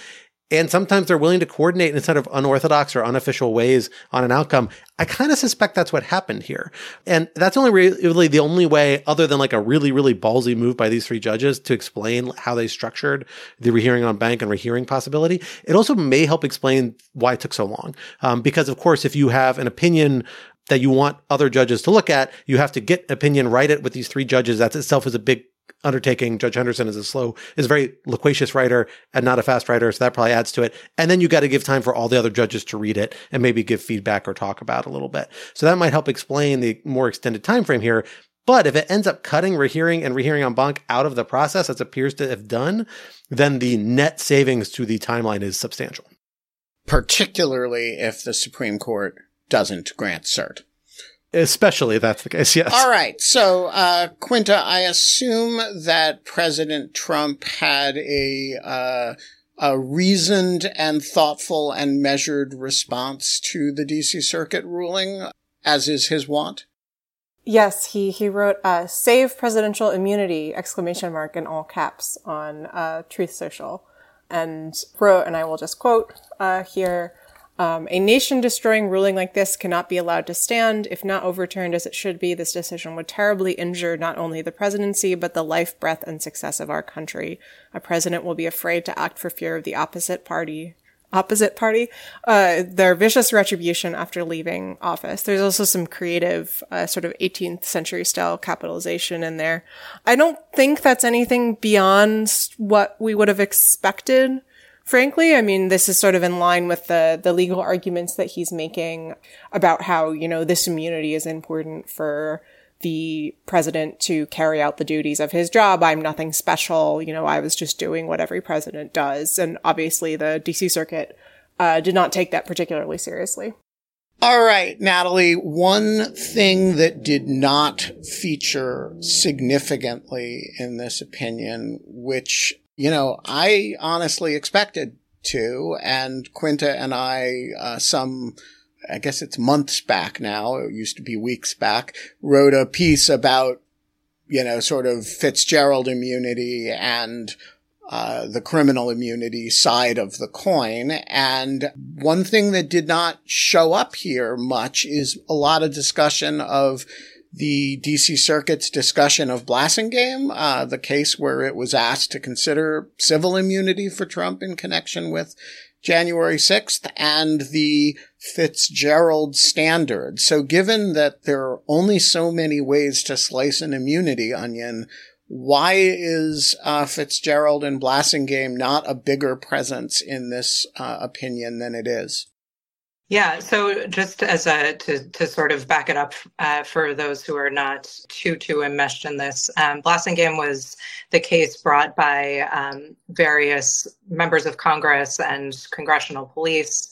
And sometimes they're willing to coordinate in sort of unorthodox or unofficial ways on an outcome. I kind of suspect that's what happened here. And that's only really the only way, other than like a really, really ballsy move by these three judges to explain how they structured the rehearing en banc and rehearing possibility. It also may help explain why it took so long. Because of course, if you have an opinion that you want other judges to look at, you have to get opinion, write it with these three judges. That itself is a big undertaking. Judge Henderson is a very loquacious writer and not a fast writer, so that probably adds to it. And then you got to give time for all the other judges to read it and maybe give feedback or talk about it a little bit. So that might help explain the more extended time frame here. But if it ends up cutting rehearing en banc out of the process, as appears to have done, then the net savings to the timeline is substantial. Particularly if the Supreme Court doesn't grant cert. Especially if that's the case, yes. All right. So, Quinta, I assume that President Trump had a reasoned and thoughtful and measured response to the D.C. Circuit ruling, as is his wont. Yes, he wrote, "Save presidential immunity!" ! In all caps on Truth Social, and wrote, and I will just quote here. A nation-destroying ruling like this cannot be allowed to stand. If not overturned as it should be, this decision would terribly injure not only the presidency, but the life, breath, and success of our country. A president will be afraid to act for fear of the opposite party, their vicious retribution after leaving office. There's also some creative sort of 18th century style capitalization in there. I don't think that's anything beyond what we would have expected. Frankly, I mean, this is sort of in line with the legal arguments that he's making about how, you know, this immunity is important for the president to carry out the duties of his job. I'm nothing special. You know, I was just doing what every president does. And obviously the D.C. Circuit did not take that particularly seriously. All right, Natalie, one thing that did not feature significantly in this opinion, which I honestly expected to, and Quinta and I, I guess it's months back now, it used to be weeks back, wrote a piece about, sort of Fitzgerald immunity and the criminal immunity side of the coin. And one thing that did not show up here much is a lot of discussion of the D.C. Circuit's discussion of Blassingame, the case where it was asked to consider civil immunity for Trump in connection with January 6th and the Fitzgerald standard. So given that there are only so many ways to slice an immunity onion, why is Fitzgerald and Blassingame not a bigger presence in this opinion than it is? Yeah, so just as to sort of back it up for those who are not too enmeshed in this, Blassingame was the case brought by various members of Congress and congressional police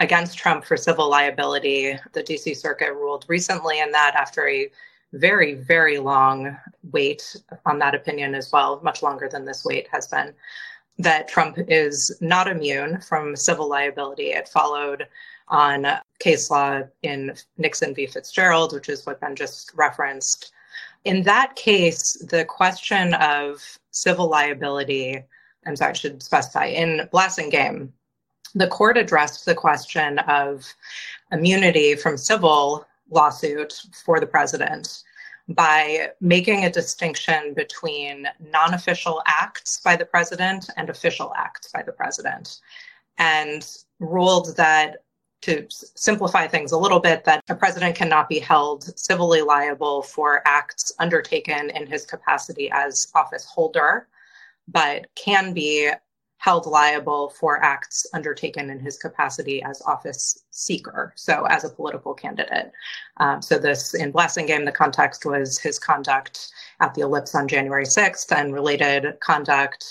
against Trump for civil liability. The D.C. Circuit ruled recently in that after a very, very long wait on that opinion as well, much longer than this wait has been, that Trump is not immune from civil liability. It followed on case law in Nixon v. Fitzgerald, which is what Ben just referenced. In that case, the question of civil liability, I'm sorry, I should specify, in Blassingame, the court addressed the question of immunity from civil lawsuit for the president by making a distinction between non-official acts by the president and official acts by the president, and ruled that, to simplify things a little bit, that a president cannot be held civilly liable for acts undertaken in his capacity as office holder, but can be held liable for acts undertaken in his capacity as office seeker, so as a political candidate. So this, in Blassingame, the context was his conduct at the Ellipse on January 6th and related conduct.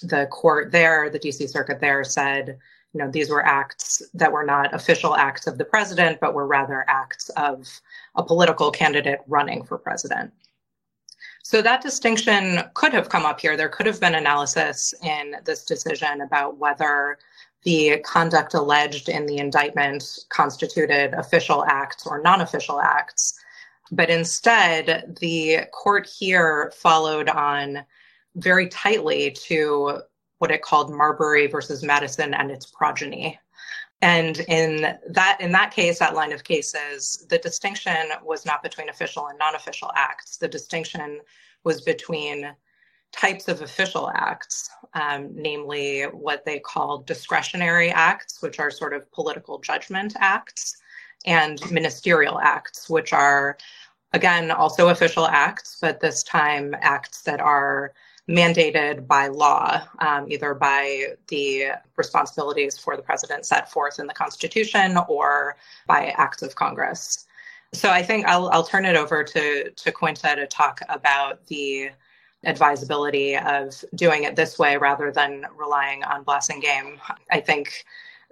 The court there, the D.C. Circuit there, said, you know, these were acts that were not official acts of the president, but were rather acts of a political candidate running for president. So that distinction could have come up here. There could have been analysis in this decision about whether the conduct alleged in the indictment constituted official acts or non-official acts. But instead, the court here followed on very tightly to what it called Marbury versus Madison and its progeny. And in that case, that line of cases, the distinction was not between official and non-official acts. The distinction was between types of official acts, namely what they called discretionary acts, which are sort of political judgment acts, and ministerial acts, which are, again, also official acts, but this time acts that are mandated by law, either by the responsibilities for the president set forth in the Constitution or by acts of Congress. So I think I'll turn it over to Quinta to talk about the advisability of doing it this way rather than relying on Blassingame. I think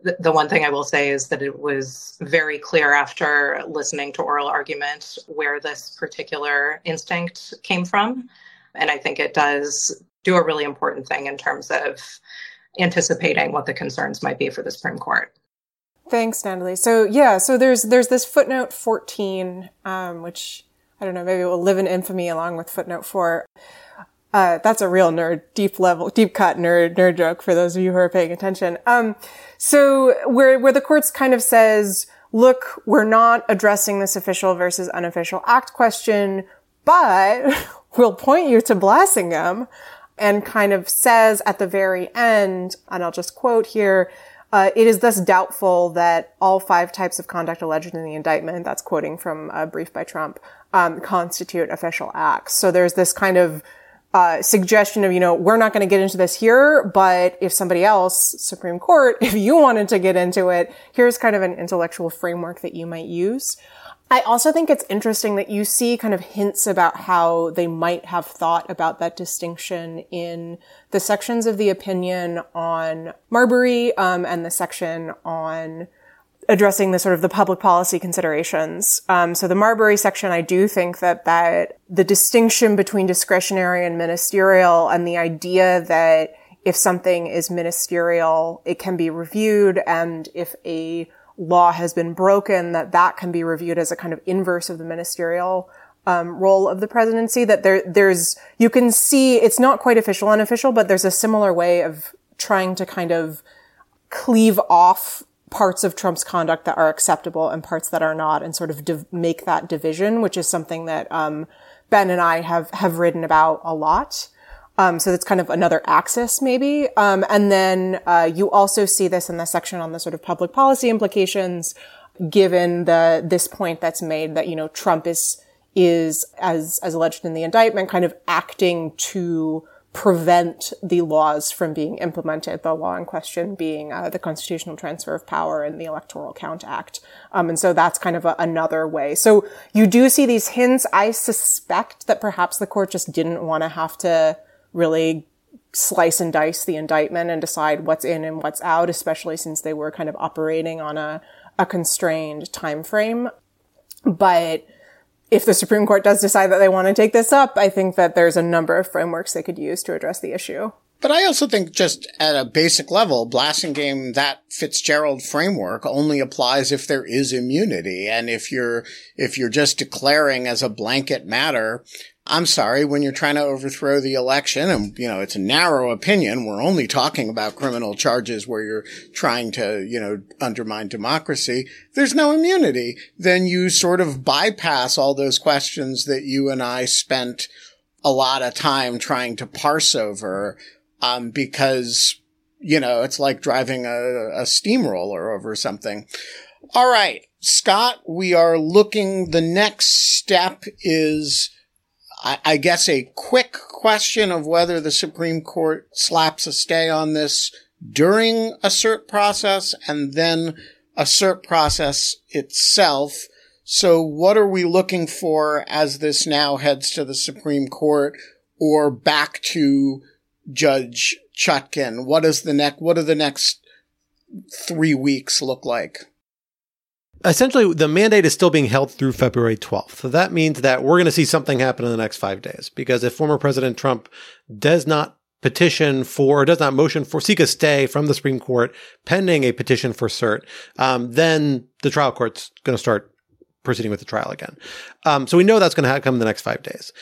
the one thing I will say is that it was very clear after listening to oral argument where this particular instinct came from. And I think it does do a really important thing in terms of anticipating what the concerns might be for the Supreme Court. Thanks, Natalie. So yeah, so there's this footnote 14, which I don't know, maybe will live in infamy along with footnote 4. That's a real nerd, deep cut nerd joke for those of you who are paying attention. So where the courts kind of says, look, we're not addressing this official versus unofficial act question, but we'll point you to Blassingame, and kind of says at the very end, and I'll just quote here, it is thus doubtful that all 5 types of conduct alleged in the indictment, that's quoting from a brief by Trump, constitute official acts. So there's this kind of suggestion of, you know, we're not going to get into this here, but if somebody else, Supreme Court, if you wanted to get into it, here's kind of an intellectual framework that you might use. I also think it's interesting that you see kind of hints about how they might have thought about that distinction in the sections of the opinion on Marbury, and the section on addressing the sort of the public policy considerations. So the Marbury section, I do think that the distinction between discretionary and ministerial, and the idea that if something is ministerial, it can be reviewed, and if a law has been broken, that can be reviewed as a kind of inverse of the ministerial role of the presidency, that there's, you can see it's not quite official unofficial, but there's a similar way of trying to kind of cleave off parts of Trump's conduct that are acceptable and parts that are not, and sort of make that division, which is something that Ben and I have written about a lot. So that's kind of another axis, maybe. And then you also see this in the section on the sort of public policy implications, given this point that's made that, you know, Trump is as alleged in the indictment, kind of acting to prevent the laws from being implemented, the law in question being the Constitutional Transfer of Power and the Electoral Count Act. And so that's kind of another way. So you do see these hints. I suspect that perhaps the court just didn't want to have to really slice and dice the indictment and decide what's in and what's out, especially since they were kind of operating on a constrained time frame. But if the Supreme Court does decide that they want to take this up, I think that there's a number of frameworks they could use to address the issue. But I also think just at a basic level, Blassingame, that Fitzgerald framework only applies if there is immunity. And if you're just declaring as a blanket matter, I'm sorry, when you're trying to overthrow the election and, you know, it's a narrow opinion. We're only talking about criminal charges where you're trying to, you know, undermine democracy. There's no immunity. Then you sort of bypass all those questions that you and I spent a lot of time trying to parse over, because, you know, it's like driving a steamroller over something. All right, Scott, we are looking. The next step is, I guess, a quick question of whether the Supreme Court slaps a stay on this during a cert process and then a cert process itself. So what are we looking for as this now heads to the Supreme Court or back to Judge Chutkan? What do the next 3 weeks look like? Essentially, the mandate is still being held through February 12th. So that means that we're going to see something happen in the next 5 days, because if former President Trump does not petition for, or does not motion for, seek a stay from the Supreme Court pending a petition for cert, then the trial court's going to start proceeding with the trial again. So we know that's going to come in the next 5 days.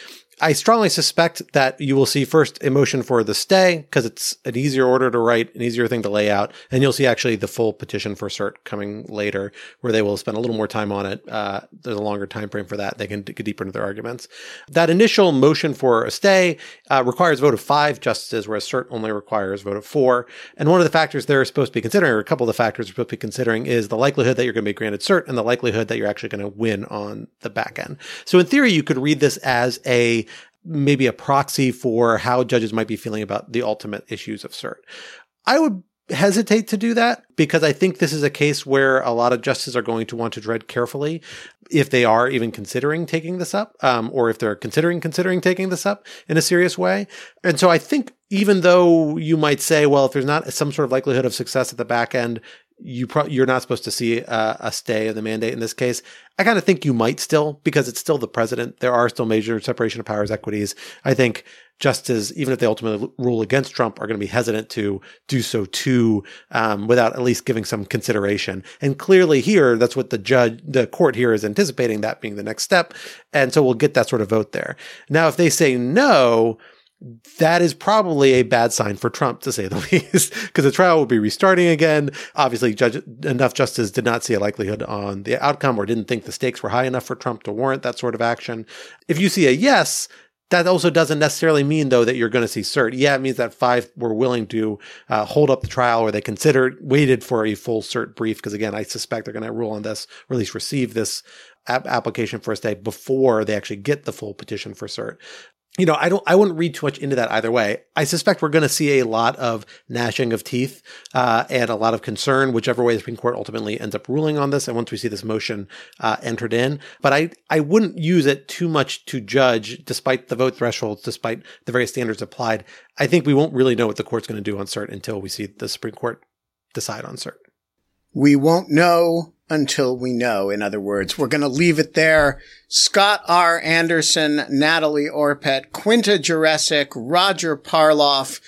I strongly suspect that you will see first a motion for the stay, because it's an easier order to write, an easier thing to lay out. And you'll see actually the full petition for cert coming later, where they will spend a little more time on it. There's a longer time frame for that. They can get deeper into their arguments. That initial motion for a stay requires a vote of 5 justices, whereas cert only requires a vote of 4. And one of the factors they're supposed to be considering, or a couple of the factors they're supposed to be considering, is the likelihood that you're going to be granted cert and the likelihood that you're actually going to win on the back end. So in theory, you could read this as maybe a proxy for how judges might be feeling about the ultimate issues of cert. I would hesitate to do that, because I think this is a case where a lot of justices are going to want to tread carefully if they are even considering taking this up, or if they're considering taking this up in a serious way. And so I think even though you might say, well, if there's not some sort of likelihood of success at the back end, you're not supposed to see a stay of the mandate in this case. I kind of think you might still, because it's still the president. There are still major separation of powers equities. I think justices, even if they ultimately rule against Trump, are going to be hesitant to do so too, without at least giving some consideration. And clearly here, that's what the court here is anticipating, that being the next step. And so we'll get that sort of vote there. Now, if they say no, that is probably a bad sign for Trump, to say the least, because the trial will be restarting again. Obviously, enough justices did not see a likelihood on the outcome or didn't think the stakes were high enough for Trump to warrant that sort of action. If you see a yes, that also doesn't necessarily mean, though, that you're going to see cert. Yeah, it means that 5 were willing to hold up the trial, or they waited for a full cert brief, because, again, I suspect they're going to rule on this, or at least receive this application for a stay before they actually get the full petition for cert. You know, I wouldn't read too much into that either way. I suspect we're going to see a lot of gnashing of teeth, and a lot of concern, whichever way the Supreme Court ultimately ends up ruling on this. And once we see this motion, entered in, but I wouldn't use it too much to judge, despite the vote thresholds, despite the various standards applied. I think we won't really know what the court's going to do on cert until we see the Supreme Court decide on cert. We won't know until we know, in other words. We're going to leave it there. Scott R. Anderson, Natalie Orpett, Quinta Jurecic, Roger Parloff,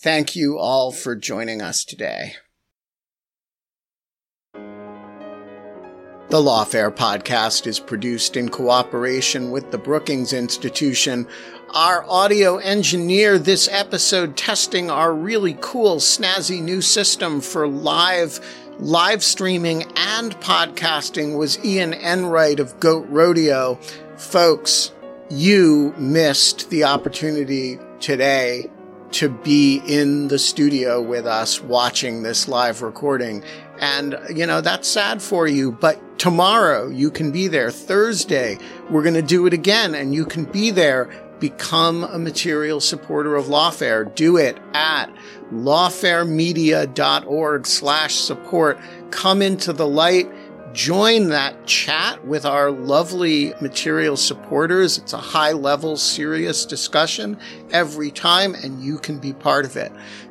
thank you all for joining us today. The Lawfare podcast is produced in cooperation with the Brookings Institution. Our audio engineer this episode testing our really cool, snazzy new system for live streaming and podcasting was Ian Enright of Goat Rodeo. Folks, you missed the opportunity today to be in the studio with us watching this live recording. And, you know, that's sad for you, but tomorrow you can be there. Thursday, we're going to do it again, and you can be there. Become a material supporter of Lawfare. Do it at lawfaremedia.org/support. Come into the light. Join that chat with our lovely material supporters. It's a high-level, serious discussion every time, and you can be part of it.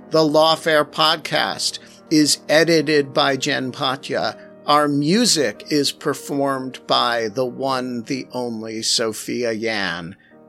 The Lawfare podcast is edited by Jen Patya. Our music is performed by the one, the only Sophia Yan.